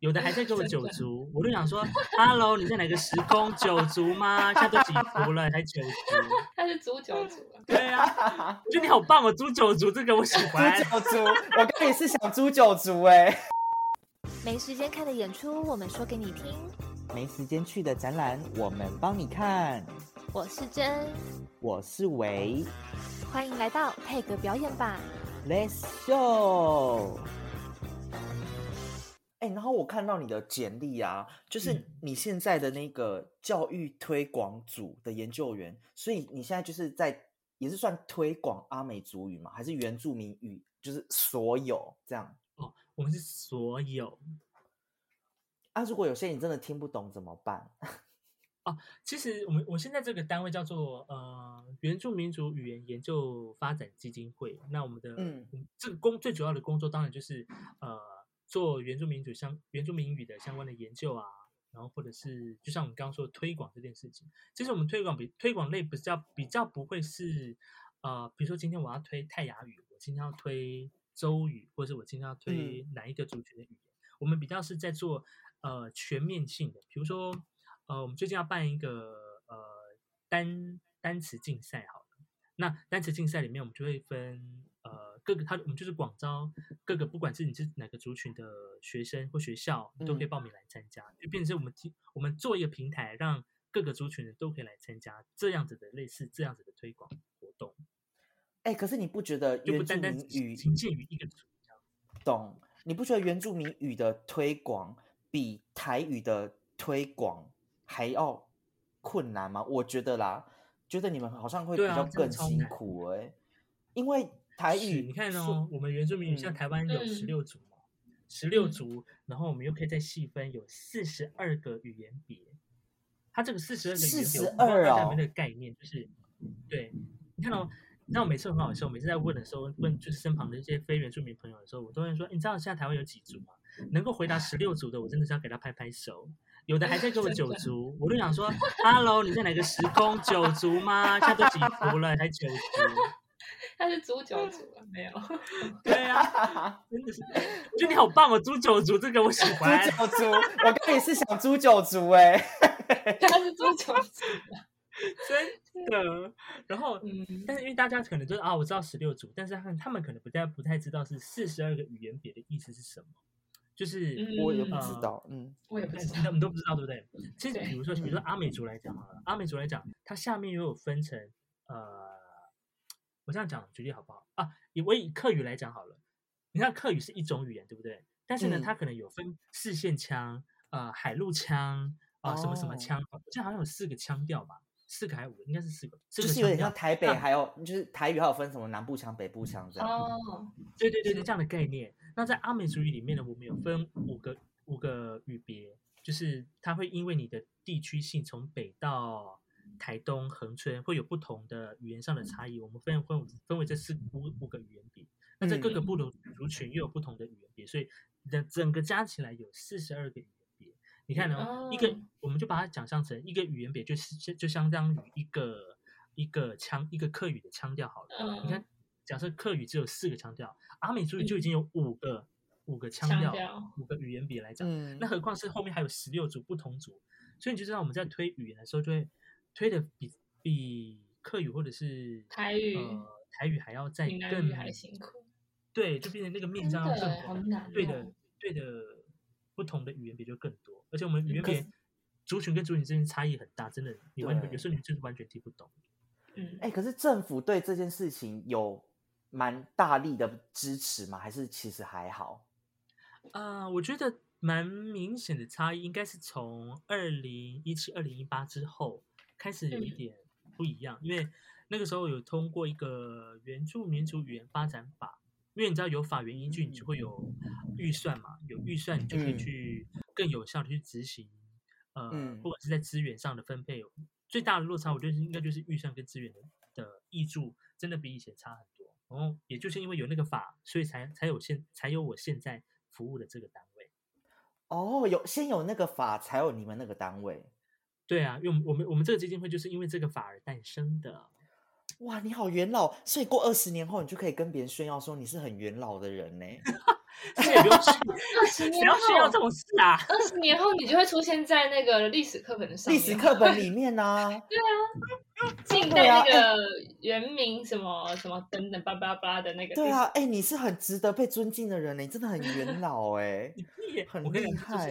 有的还在给我九族，我就想说 ，Hello， 你在哪个时空？九族吗？现在都几族了，才九族？他是租九族了。对啊，我觉得你好棒哦，租九族这个我喜欢。租九族，我刚也是想租九族哎、欸。没时间看的演出，我们说给你听；没时间去的展览，我们帮你看。我是真，我是维，欢迎来到泰格表演吧 ，Let's show。哎、欸，然后我看到你的简历啊，就是你现在的那个教育推广组的研究员，所以你现在就是在也是算推广阿美族语吗？还是原住民语？就是所有这样。哦，我们是所有啊。如果有些你真的听不懂怎么办？哦，其实我现在这个单位叫做原住民族语言研究发展基金会。那我们的这个最主要的工作当然就是做原住民语的相关的研究啊，然后或者是就像我们刚刚说的推广这件事情。其实我们推广类比较不会是比如说今天我要推泰雅语，我今天要推州语，或者我今天要推哪一个族群的语言，我们比较是在做全面性的。比如说我们最近要办一个单词竞赛好了，那单词竞赛里面我们就会分各个我们就是广招各个，不管是你是哪个族群的学生或学校，你都可以报名来参加，就变成我们做一个平台，让各个族群人都可以来参加这样子的类似这样子的推广活动。哎、欸，可是你不觉得原住民语仅限于一个族？懂？你不觉得原住民语的推广比台语的推广还要困难吗？我觉得啦，觉得你们好像会比较更辛苦哎、欸，因为台语你看哦，我们原住民语像台湾有16族嘛，16族，然后我们又可以再细分，有42个语言别。它这个42个语言别，我不知道大家有没有这个概念，就是对，你看哦。那我每次很好笑，我每次在问的时候，问就是身旁的一些非原住民朋友的时候，我都会说：你知道现在台湾有几族吗？能够回答16族的，我真的是要给他拍拍手。有的还在给我9族，我就想说：“Hello， 你在哪个时空？9族吗？现在都几族了？才9族？他是租9族了没有？对啊，真的是，我觉得你好棒哦，租9族这个我喜欢。租9族，我刚也是想租9族哎、欸，他是租9族。真的，然后，但是因为大家可能就是我知道16族，但是他们可能不太知道是42个语言别的意思是什么，就是我也不知道，我也不知道，他们都不知道，对不对？其实比如说阿美族来讲好了，阿美族来讲，它下面又有分成我这样讲举例好不好啊？以客语来讲好了，你看客语是一种语言，对不对？但是呢，它可能有分四县腔、海陆腔啊、什么什么腔，这好像有4个腔调吧。4个还是5个，应该是4个。就是有点像台北，还有就是台语还有分什么南部腔、北部腔这样。哦，对对对对，这样的概念。那在阿美族语里面呢，我们有分五个语别，就是它会因为你的地区性，从北到台东、恒春，会有不同的语言上的差异。我们分为这五个语言别。那在各个部落族群又有不同的语言别，所以整个加起来有42个语言。你看哦，我们就把它想象成一个语言别，就相当于一个客语的腔调好了。你看，假设客语只有4个腔调，阿美族语就已经有五个腔调，5个语言别来讲。那何况是后面还有16族不同族，所以你就知道我们在推语言的时候，就会推的比客语或者是台语还要再更还辛苦。对，就变成那个面向更广，对的，不同的语言别就更多。而且我们语言别族群跟族群之间差异很大，真的，你有时候你就是完全听不懂。可是政府对这件事情有蛮大力的支持吗？还是其实还好？我觉得蛮明显的差异应该是从2017、2018之后开始有一点不一样，因为那个时候有通过一个原住民族语言发展法。因为你知道有法源依据，你就会有预算嘛，有预算你就可以去更有效的去执行，不管是在资源上的分配，最大的落差，我觉得应该就是预算跟资源的挹注，真的比以前差很多。然后也就是因为有那个法，所以才有我现在服务的这个单位。哦，先有那个法，才有你们那个单位。对啊，因为我们这个基金会就是因为这个法而诞生的。哇，你好元老！所以过20年后，你就可以跟别人炫耀说你是很元老的人呢。这也不用去20年后谁要需要这种事啊？20年后你就会出现在那个历史课本上，历史课本里面啊对啊，近代那个原名什么、啊、什么等等巴巴巴的那个，对啊，哎、欸，你是很值得被尊敬的人，你真的很元老哎、欸，很厉害、欸、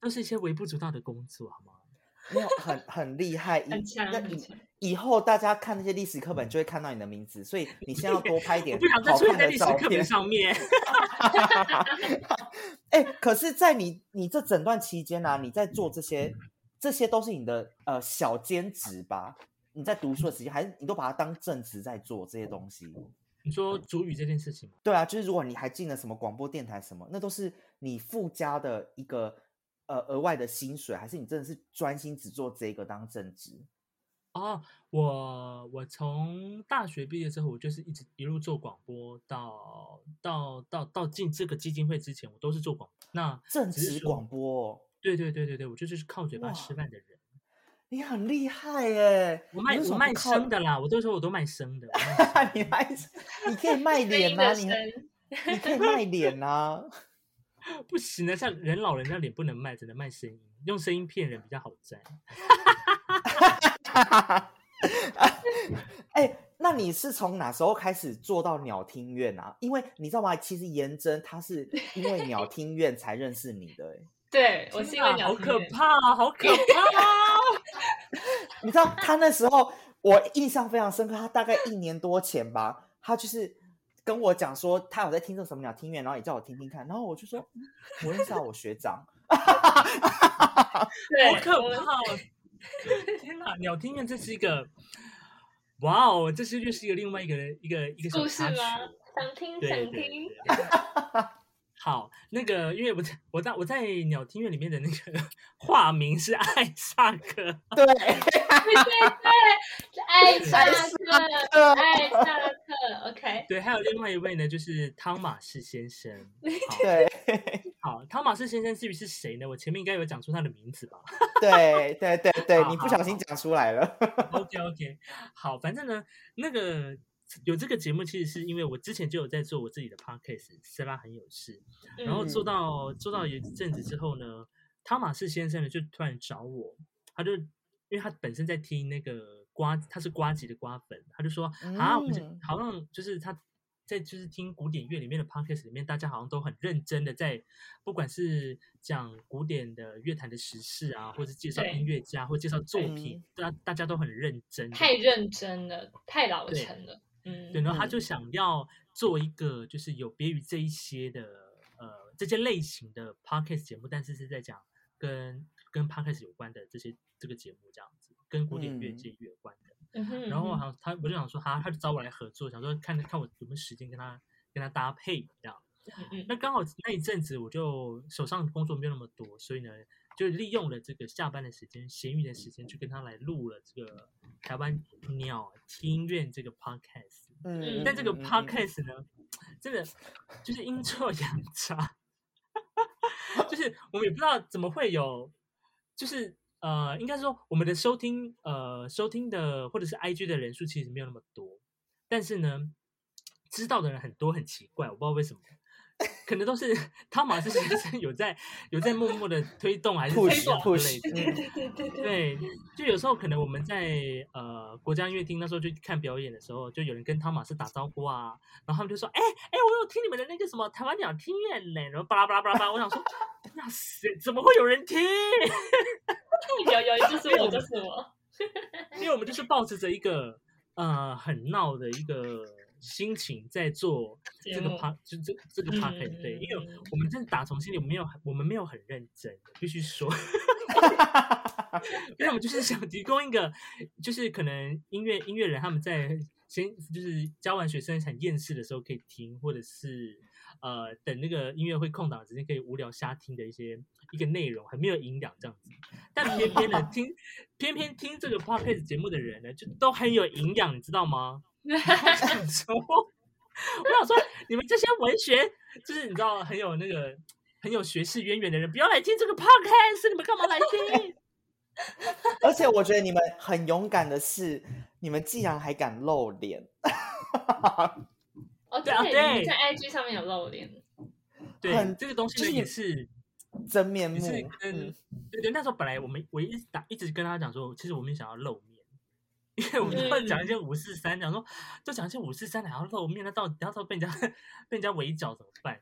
都是一些微不足道的工作好吗？没有，很厉害，很强。以后大家看那些历史课本就会看到你的名字，所以你先要多拍一点好看的照片。我不想再出现在历史课本上面。欸、可是在你这整段期间啊，你在做这些都是你的小兼职吧？你在读书的时间，还是你都把它当正职在做这些东西？你说主语这件事情吗？对啊，就是如果你还进了什么广播电台什么，那都是你附加的一个额外的薪水，还是你真的是专心只做这个当正职？哦，我从大学毕业之后，我就是一路做广播到进这个基金会之前，我都是做广播。那正职广播，对，我就是靠嘴巴吃饭的人。你很厉害耶！我卖生的啦，我都说我都卖生的。你卖，你可以卖脸啊，你可以卖脸啊。不行的，像人老人家脸不能卖，只能卖声音，用声音骗人比较好赚。欸，那你是从哪时候开始做到鸟听院啊？因为你知道吗？其实颜真他是因为鸟听院才认识你的、欸。对，我是因为鸟听院。好可怕、啊，好可怕、啊！你知道他那时候我印象非常深刻，他大概1年多前吧，他就是跟我讲说他有在听这什么鸟听院，然后也叫我听听看，然后我就说我认识我学长。对，好可怕！天哪，鸟听院这是一个，哇哦，这是就是一个另外一个小故事吗？想听想听。对好，那个因为我在鸟听院里面的那个化名是艾萨克，对，艾萨克 ，OK。对，还有另外一位呢，就是汤马士先生。对。好，汤马士先生至于是谁呢？我前面应该有讲出他的名字吧？对，你不小心讲出来了。OK， 好，反正呢，那个有这个节目，其实是因为我之前就有在做我自己的 podcast， 塞拉很有事，然后做到一阵子之后呢，汤马士先生呢就突然找我，他就因为他本身在听那个瓜，他是瓜吉的瓜粉，他就说、啊，我好像就是他。在就是听古典乐里面的 podcast 里面，大家好像都很认真的在，不管是讲古典的乐坛的时事啊，或是介绍音乐家，或介绍作品，大家都很认真，太认真了，太老成了。对，然后他就想要做一个就是有别于这一些的这些类型的 podcast 节目，但是在讲跟 podcast 有关的这个节目这样子，跟古典乐界有关的。然后我就想说他就找我来合作，想说看我有没有时间跟他搭配这样。那刚好那一阵子我就手上工作没有那么多，所以呢就利用了这个下班的时间、闲余的时间，就跟他来录了这个台湾鸟听院这个 podcast。但这个 podcast 呢，真的就是阴错阳差，就是我们也不知道怎么会有，就是。应该说我们的收听的或者是 IG 的人数其实没有那么多，但是呢，知道的人很多，很奇怪，我不知道为什么，可能都是汤马士先生有在默默的推动还是推广之类的，对，就有时候可能我们在国家音乐厅那时候就看表演的时候，就有人跟汤马士打招呼啊，然后他们就说，哎，我有听你们的那个什么台湾鸟听院呢，然后巴拉巴拉巴拉巴拉，我想说，那谁怎么会有人听？有就是我，因为我们就是抱持着一个很闹的一个心情在做这个 这个 podcast， 对，因为我们真的打从心里我们没有很认真，必须说，因为我们就是想提供一个，就是可能音乐人他们在先就是教完学生很厌世的时候可以听，或者是等那个音乐会空档时间可以无聊瞎听的一个内容，很没有营养这样子。但偏偏听这个 podcast 节目的人呢，就都很有营养，你知道吗？我想说，你们这些文学就是你知道很有那个很有学识渊源的人，不要来听这个 podcast， 你们干嘛来听？而且我觉得你们很勇敢的是，你们竟然还敢露脸。哦，对，你在 IG 上面有露脸。对，这个东西也是真面目。是跟对对，那时候本来我一直跟他讲说，其实我们想要露面，因为我们要讲一些543，讲说就讲一些543，还要露面，那到底要被人家围剿怎么办？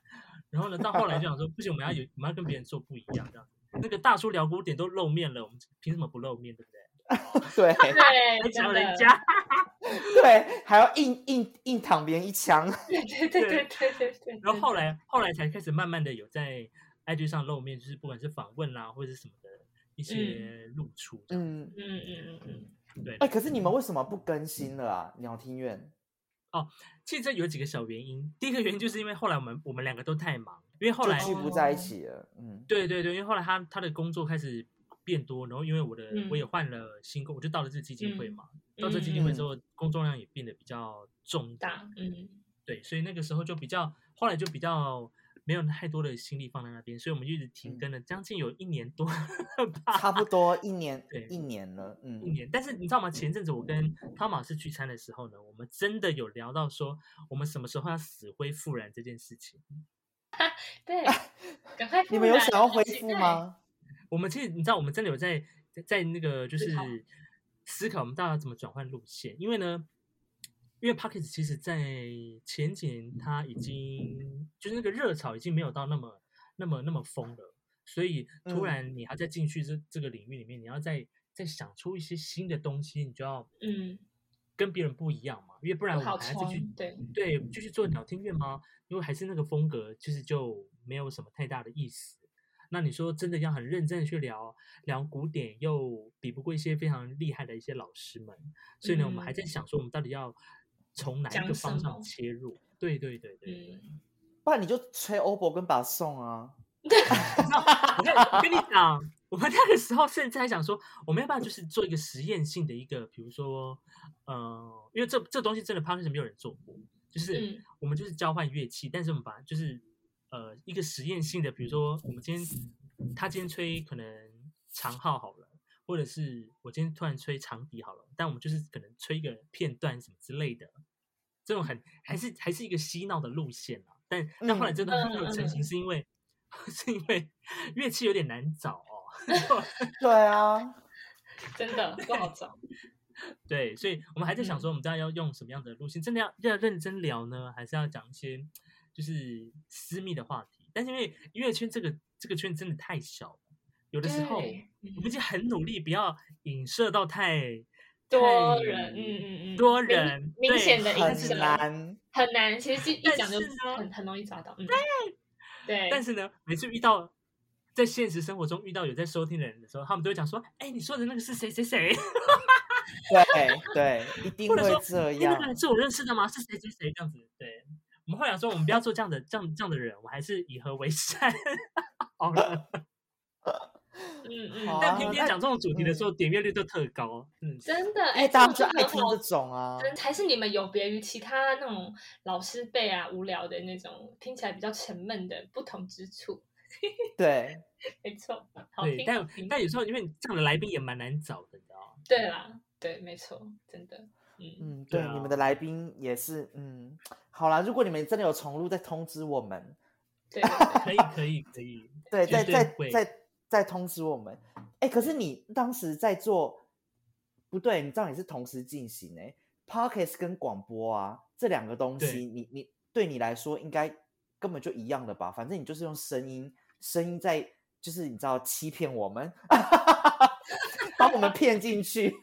然后呢，到后来就想说，不行，我们要跟别人做不一样这样。那个大叔聊古典都露面了，我们凭什么不露面，对不对？对，还抢人家，对，还要硬躺别人一枪，对。然后后来才开始慢慢的有在 IG 上露面，就是不管是访问啦，或者是什么的一些露出，对。哎，可是你们为什么不更新了啊？鸟听院？哦，其实这有几个小原因。第一个原因就是因为后来我们两个都太忙，因为后来就聚不在一起了。嗯，对，因为后来他的工作开始变多，然后因为我也换了新工，我就到了这基金会嘛。到这基金会之后，工作量也变得比较重大。对，所以那个时候就比较，后来就比较没有太多的心力放在那边，所以我们就一直停更了，将近有1年多了吧，差不多一年了，1年。但是你知道吗？前阵子我跟汤马士聚餐的时候呢，我们真的有聊到说，我们什么时候要死灰复燃这件事情。对，赶快！你们有想要恢复吗？我们其实你知道，我们真的有在那个就是思考我们到底要怎么转换路线，因为呢，因为 Podcast 其实在前几年它已经就是那个热潮已经没有到那么疯了，所以突然你要再进去这个领域里面，你要再想出一些新的东西，你就要跟别人不一样嘛，因为不然我们还要继续做鸟听院吗？因为还是那个风格，其实就没有什么太大的意思。那你说真的要很认真的去聊古典，又比不过一些非常厉害的一些老师们，所以呢，我们还在想说我们到底要从哪一个方向切入？对，不然你就吹欧博跟把送啊。我跟你讲，我们那个时候甚至还想说，我们要不要就是做一个实验性的一个，比如说，因为这东西真的 Podcast 没有人做过，就是我们就是交换乐器，但是我们把就是。一个实验性的，比如说我们他今天吹可能长号好了，或者是我今天突然吹长笛好了，但我们就是可能吹一个片段什么之类的，这种还是一个嬉闹的路线啊。但后来真的没有成型，是因为乐器有点难找哦。对啊，真的不好找。对，所以我们还在想说，我们到底要用什么样的路线？真的要认真聊呢，还是要讲一些？就是私密的话题，但是因为音乐圈这个圈真的太小了，有的时候我们已经很努力，不要影射到太多人，多人明显的影射很难，其实一讲就很容易抓到，对。但是呢，每次遇到在现实生活中遇到有在收听的人的时候，他们都会讲说：“哎，你说的那个是谁谁谁？”对，一定会这样。那个人是我认识的吗？是谁谁谁这样子？对。我们会想说，我们不要做这样的人，我还是以和为善好了。但偏偏讲这种主题的时候，点阅率都特高。真的，大家就爱听这种啊。还是你们有别于其他那种老师辈啊，无聊的那种，听起来比较沉闷的不同之处。对，没错。对，但有时候因为这样的来宾也蛮难找的，你知道吗？对啦，对，没错，真的。对，你们的来宾也是，好啦，如果你们真的有重录，再通知我们。对，可以。对，再通知我们。哎，可是你当时在做，不对，你知道你是同时进行Podcast 跟广播啊，这两个东西，你对你来说应该根本就一样的吧？反正你就是用声音在，就是你知道欺骗我们，把我们骗进去。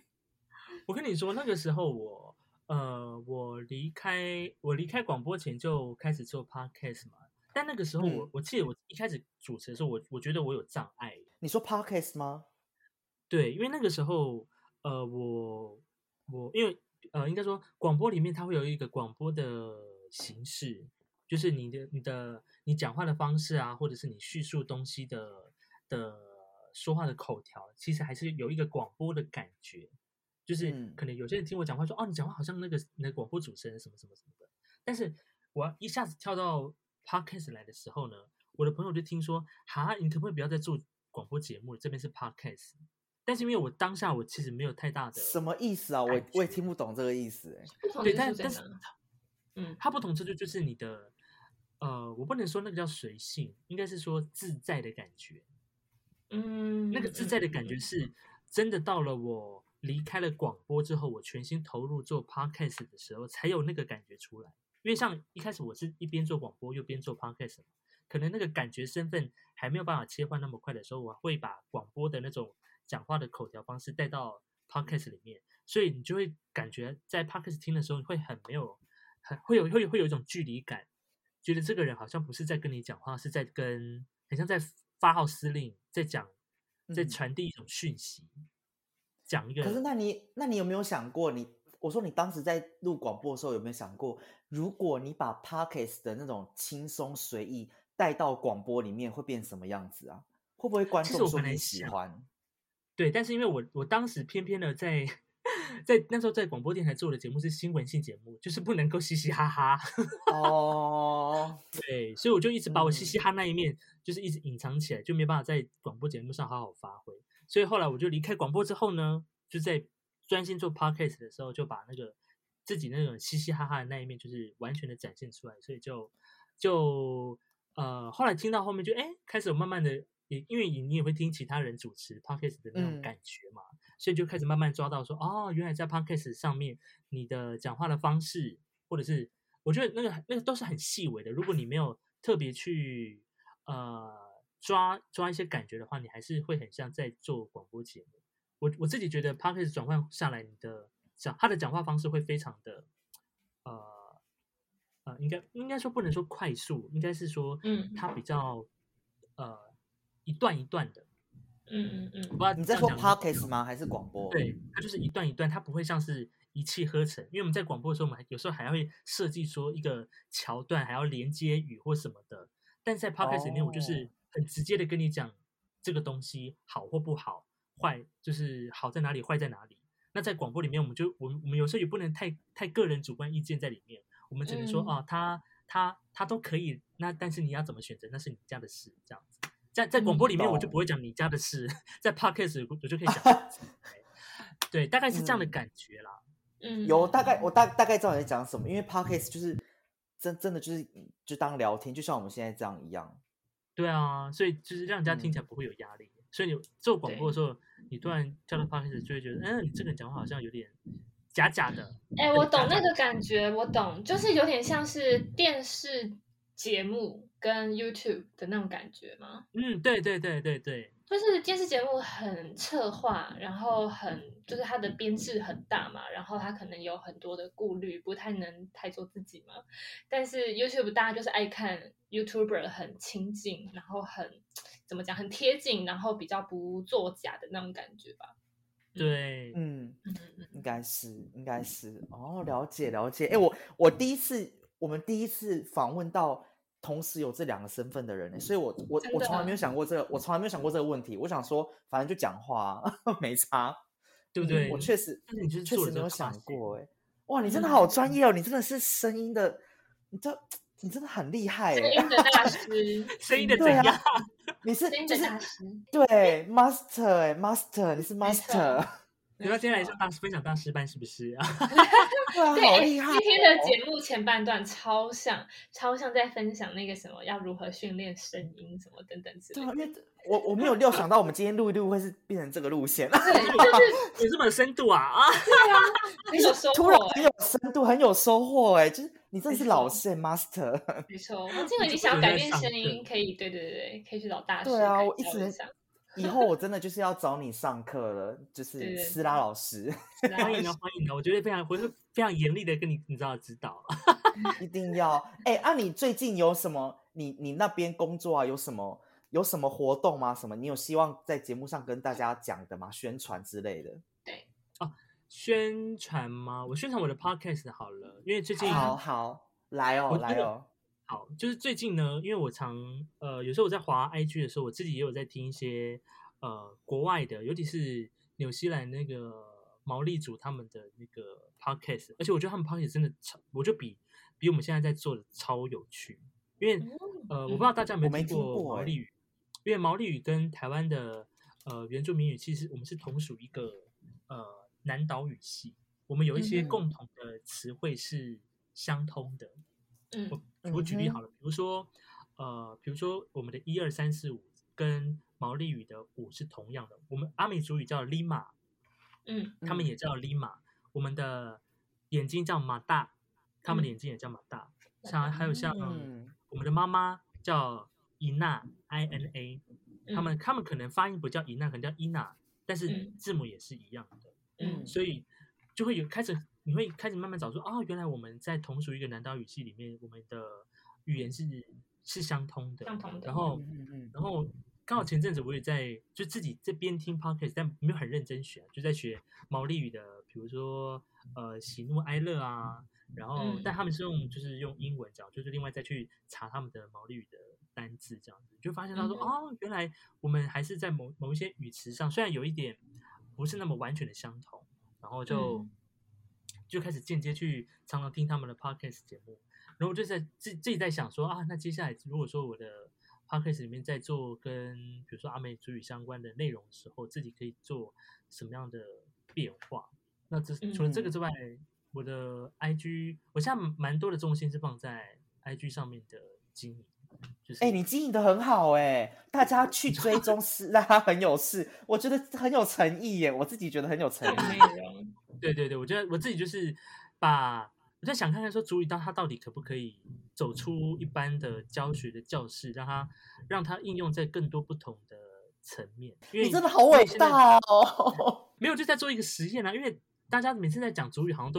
我跟你说，那个时候我离开广播前就开始做 podcast 嘛，但那个时候我记得我一开始主持的时候，我觉得我有障碍。你说 podcast 吗？对，因为那个时候我因为应该说广播里面它会有一个广播的形式，就是你讲话的方式啊，或者是你叙述东西的说话的口条，其实还是有一个广播的感觉。就是可能有些人听我讲话说，你讲话好像那个广播主持人什么什么什么的。但是我一下子跳到 podcast 来的时候呢，我的朋友就听说，你可不可以不要再做广播节目了？这边是 podcast。但是因为我当下我其实没有太大的什么意思啊，我也听不懂这个意思。对，但是他不同之处就是你的我不能说那个叫随性，应该是说自在的感觉。嗯，那个自在的感觉是真的到了我离开了广播之后，我全心投入做 podcast 的时候，才有那个感觉出来。因为像一开始我是一边做广播又边做 podcast 嘛，可能那个感觉身份还没有办法切换那么快的时候，我会把广播的那种讲话的口条方式带到 podcast 里面，所以你就会感觉在 podcast 听的时候会很没有，会有一种距离感，觉得这个人好像不是在跟你讲话，是在跟很像在发号施令，在讲，在传递一种讯息，讲一个。可是那你有没有想过你？我说你当时在录广播的时候有没有想过，如果你把 podcast 的那种轻松随意带到广播里面会变什么样子啊？会不会观众说你喜欢？对，但是因为我当时偏偏的在那时候在广播电台做的节目是新闻性节目，就是不能够嘻嘻哈哈。哦，对，所以我就一直把我嘻嘻哈那一面就是一直隐藏起来，就没办法在广播节目上好好发挥。所以后来我就离开广播之后呢，就在专心做 podcast 的时候，就把那个自己那种嘻嘻哈哈的那一面，就是完全的展现出来。所以就后来听到后面就开始慢慢的，因为你也会听其他人主持 podcast 的那种感觉嘛，所以就开始慢慢抓到说，哦，原来在 podcast 上面你的讲话的方式，或者是我觉得那个都是很细微的。如果你没有特别去抓一些感觉的话，你还是会很像在做广播节目。我自己觉得 podcast 转换下来，你的他的讲话方式会非常的应该说不能说快速，应该是说他比较一段一段的。你在说 podcast 吗？还是广播？对，它就是一段一段，它不会像是一气呵成。因为我们在广播的时候，我们有时候还会设计说一个桥段，还要连接语或什么的。但是在 podcast 里面，我就是很直接的跟你讲这个东西好或不好。坏就是好在哪里，坏在哪里。那在广播里面，我们有时候也不能太个人主观意见在里面，我们只能说他都可以。那但是你要怎么选择，那是你家的事，这样子。在广播里面，我就不会讲你家的事，在 podcast 我就可以讲。对，大概是这样的感觉啦。有大概我大概知道你在讲什么，因为 podcast 就是真的就当聊天，就像我们现在这样一样。对啊，所以就是让人家听起来不会有压力。所以你做广播的时候，你突然跳到 podcast 就会觉得，你这个人讲话好像有点假假的。我懂那个感觉，我懂，就是有点像是电视节目跟 YouTube 的那种感觉吗？对，就是电视节目很策划，然后就是它的编制很大嘛，然后它可能有很多的顾虑，不太能太做自己嘛。但是 YouTube 大家就是爱看 YouTuber 很亲近，然后很怎么讲，很贴近，然后比较不作假的那种感觉吧。对，应该是哦，了解。我们第一次访问到同时有这两个身份的人，所以我从来没有想过这个问题。我想说，反正就讲话没差，对不对？我确实没有想过。哇，你真的好专业哦！你真的是声音的，你真的很厉害，声音的大师，声音的怎样？你是就是对 master， 你是 master。你要今天来上分享大师班是不是啊？对，好厉害哦！今天的节目前半段超像在分享那个什么要如何训练声音什么等等之类的。对，因为我没有料想到我们今天录一录会是变成这个路线，就是有这么深度啊！对啊，很有收获，突然很有深度，很有收获就是你真的是老师master。没错，我这个你想要改变声音，可以，对，可以去找大师。对啊，我一直想。以后我真的就是要找你上课了，就是斯拉老师，欢迎啊！我觉得非常严厉的跟你知道指导，一定要。你最近有什么？你那边工作啊，有什么活动吗？什么？你有希望在节目上跟大家讲的吗？宣传之类的？对哦，宣传吗？我宣传我的 podcast 好了，因为最近好来哦。好，就是最近呢，因为我常有时候我在滑 IG 的时候，我自己也有在听一些国外的，尤其是纽西兰那个毛利族他们的那个 podcast， 而且我觉得他们 podcast 真的超，我就比我们现在在做的超有趣，因为我不知道大家有没有听过毛利语，因为毛利语跟台湾的原住民语其实我们是同属一个南岛语系，我们有一些共同的词汇是相通的。我举例好了，比如说我们的1、2、3、4、5跟毛利语的5是同样的，我们阿美族语叫 Lima， 他们也叫 Lima， 我们的眼睛叫 Mata， 他们的眼睛也叫 Mata， 像还有像我们的妈妈叫 Ina Ina， 他们可能发音不叫 Ina， 可能叫 Ina， 但是字母也是一样的，所以就会有你会开始慢慢找出，哦，原来我们在同属一个南岛语系里面，我们的语言是相通的。然后刚好前阵子我也在就自己这边听 podcast， 但没有很认真学，就在学毛利语的，比如说喜怒哀乐啊，然后但他们是用英文讲，就是另外再去查他们的毛利语的单字，这样子就发现他说哦，原来我们还是在某一些语词上，虽然有一点不是那么完全的相同，然后就开始间接去常常听他们的 podcast 节目，然后我就在自己在想说啊，那接下来如果说我的 podcast 里面在做跟比如说阿美族语相关的内容的时候，自己可以做什么样的变化？那除了这个之外，我的 IG 我现在蛮多的重心是放在 IG 上面的经营。你经营的很好大家去追踪让他很有事，我觉得很有诚意耶，我自己觉得很有诚意。对，我觉得我自己就是我在想看看说族语它到底可不可以走出一般的教学的教室，让它应用在更多不同的层面。因为你真的好伟大哦！没有，就在做一个实验啊，因为大家每次在讲族语好像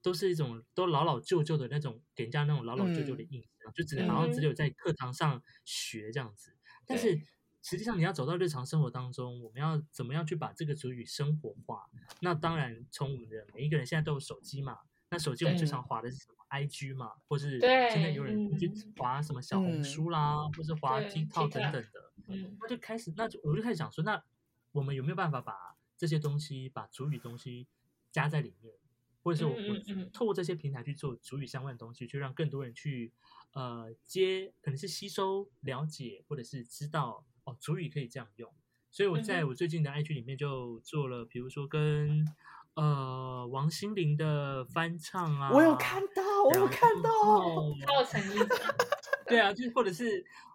都是一种都老老旧旧的那种，给人家那种老老旧旧的印象，就只有在课堂上学这样子。但是实际上你要走到日常生活当中，我们要怎么样去把这个族语生活化？那当然从我们的每一个人现在都有手机嘛，那手机我们最常滑的是什么 IG 嘛，或是现在有人去滑什么小红书啦，或是滑 TikTok 等等的，那我就开始想说，那我们有没有办法把这些东西，把族语东西加在里面，或者是我透过这些平台去做族语相关的东西，去让更多人去可能是吸收、了解，或者是知道哦，族语可以这样用。所以我在我最近的 IG 里面就做了，比如说跟王心凌的翻唱啊，我有看到，超有诚意。对啊，就是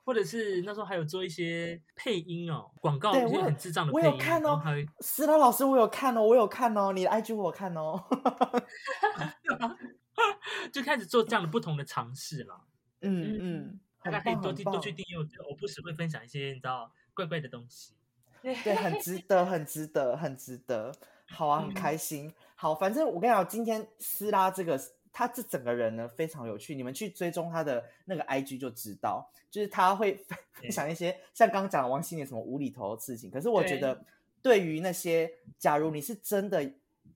或者是那时候还有做一些配音哦，广告一些很智障的配音。我有看哦，石老师我有看哦，你的 IG 我有看哦，就开始做这样的不同的尝试了。大家可以多去订阅，我不时会分享一些你知道怪怪的东西。对，很值得。好啊，很开心。好，反正我跟你讲，今天斯拉他这整个人呢非常有趣，你们去追踪他的那个 IG 就知道，就是他会分享一些像刚刚讲的王心凌什么无厘头的事情。可是我觉得对于那些假如你是真的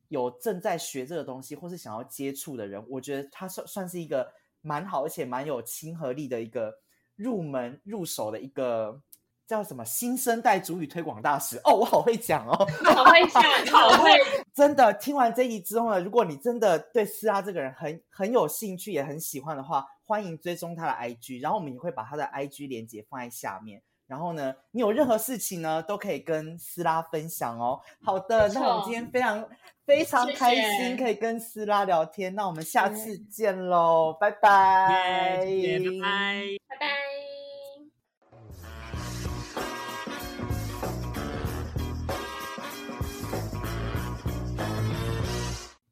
有正在学这个东西或是想要接触的人，我觉得他算是一个蛮好而且蛮有亲和力的一个入手的一个叫什么新生代族语推广大使。哦，我好会讲哦，好会真的。听完这一之后呢，如果你真的对斯拉这个人很有兴趣也很喜欢的话，欢迎追踪他的 IG， 然后我们也会把他的 IG 连结放在下面，然后呢你有任何事情呢都可以跟斯拉分享哦。好的，那我们今天非常开心可以跟斯拉聊天，那我们下次见咯，拜拜，拜拜。